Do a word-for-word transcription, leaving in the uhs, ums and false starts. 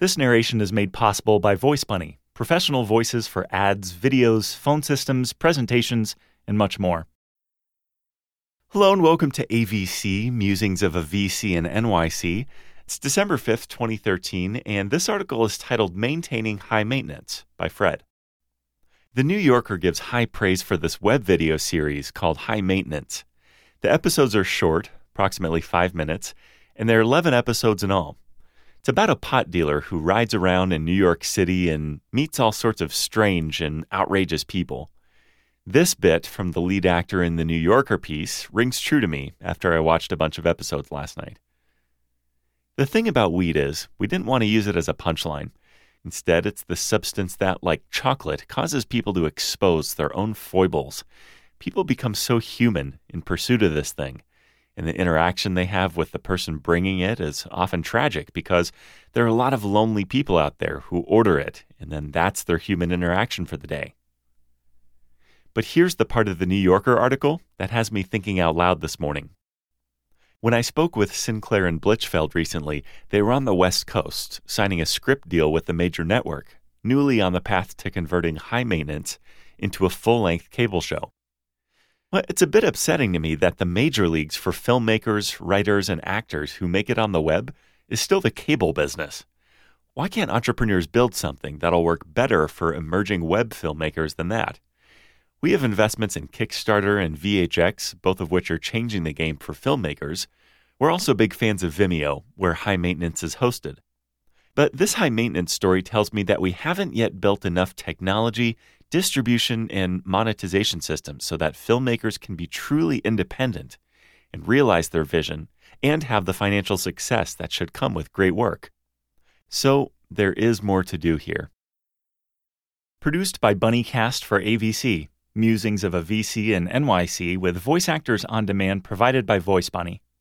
This narration is made possible by Voice Bunny, professional voices for ads, videos, phone systems, presentations, and much more. Hello and welcome to A V C, Musings of a V C in N Y C. It's December fifth, twenty thirteen, and this article is titled Maintaining High Maintenance by Fred. The New Yorker gives high praise for this web video series called High Maintenance. The episodes are short, approximately five minutes, and there are eleven episodes in all. It's about a pot dealer who rides around in New York City and meets all sorts of strange and outrageous people. This bit from the lead actor in the New Yorker piece rings true to me after I watched a bunch of episodes last night. The thing about weed is, we didn't want to use it as a punchline. Instead, it's the substance that, like chocolate, causes people to expose their own foibles. People become so human in pursuit of this thing, and the interaction they have with the person bringing it is often tragic because there are a lot of lonely people out there who order it, and then that's their human interaction for the day. But here's the part of the New Yorker article that has me thinking out loud this morning. When I spoke with Sinclair and Blichfeld recently, they were on the West Coast, signing a script deal with a major network, newly on the path to converting High Maintenance into a full-length cable show. Well, it's a bit upsetting to me that the major leagues for filmmakers, writers, and actors who make it on the web is still the cable business. Why can't entrepreneurs build something that'll work better for emerging web filmmakers than that? We have investments in Kickstarter and V H X, both of which are changing the game for filmmakers. We're also big fans of Vimeo, where High Maintenance is hosted. But this High Maintenance story tells me that we haven't yet built enough technology, distribution, and monetization systems so that filmmakers can be truly independent and realize their vision and have the financial success that should come with great work. So there is more to do here. Produced by Bunnycast for A V C. Musings of a V C in N Y C with voice actors on demand provided by Voice Bunny.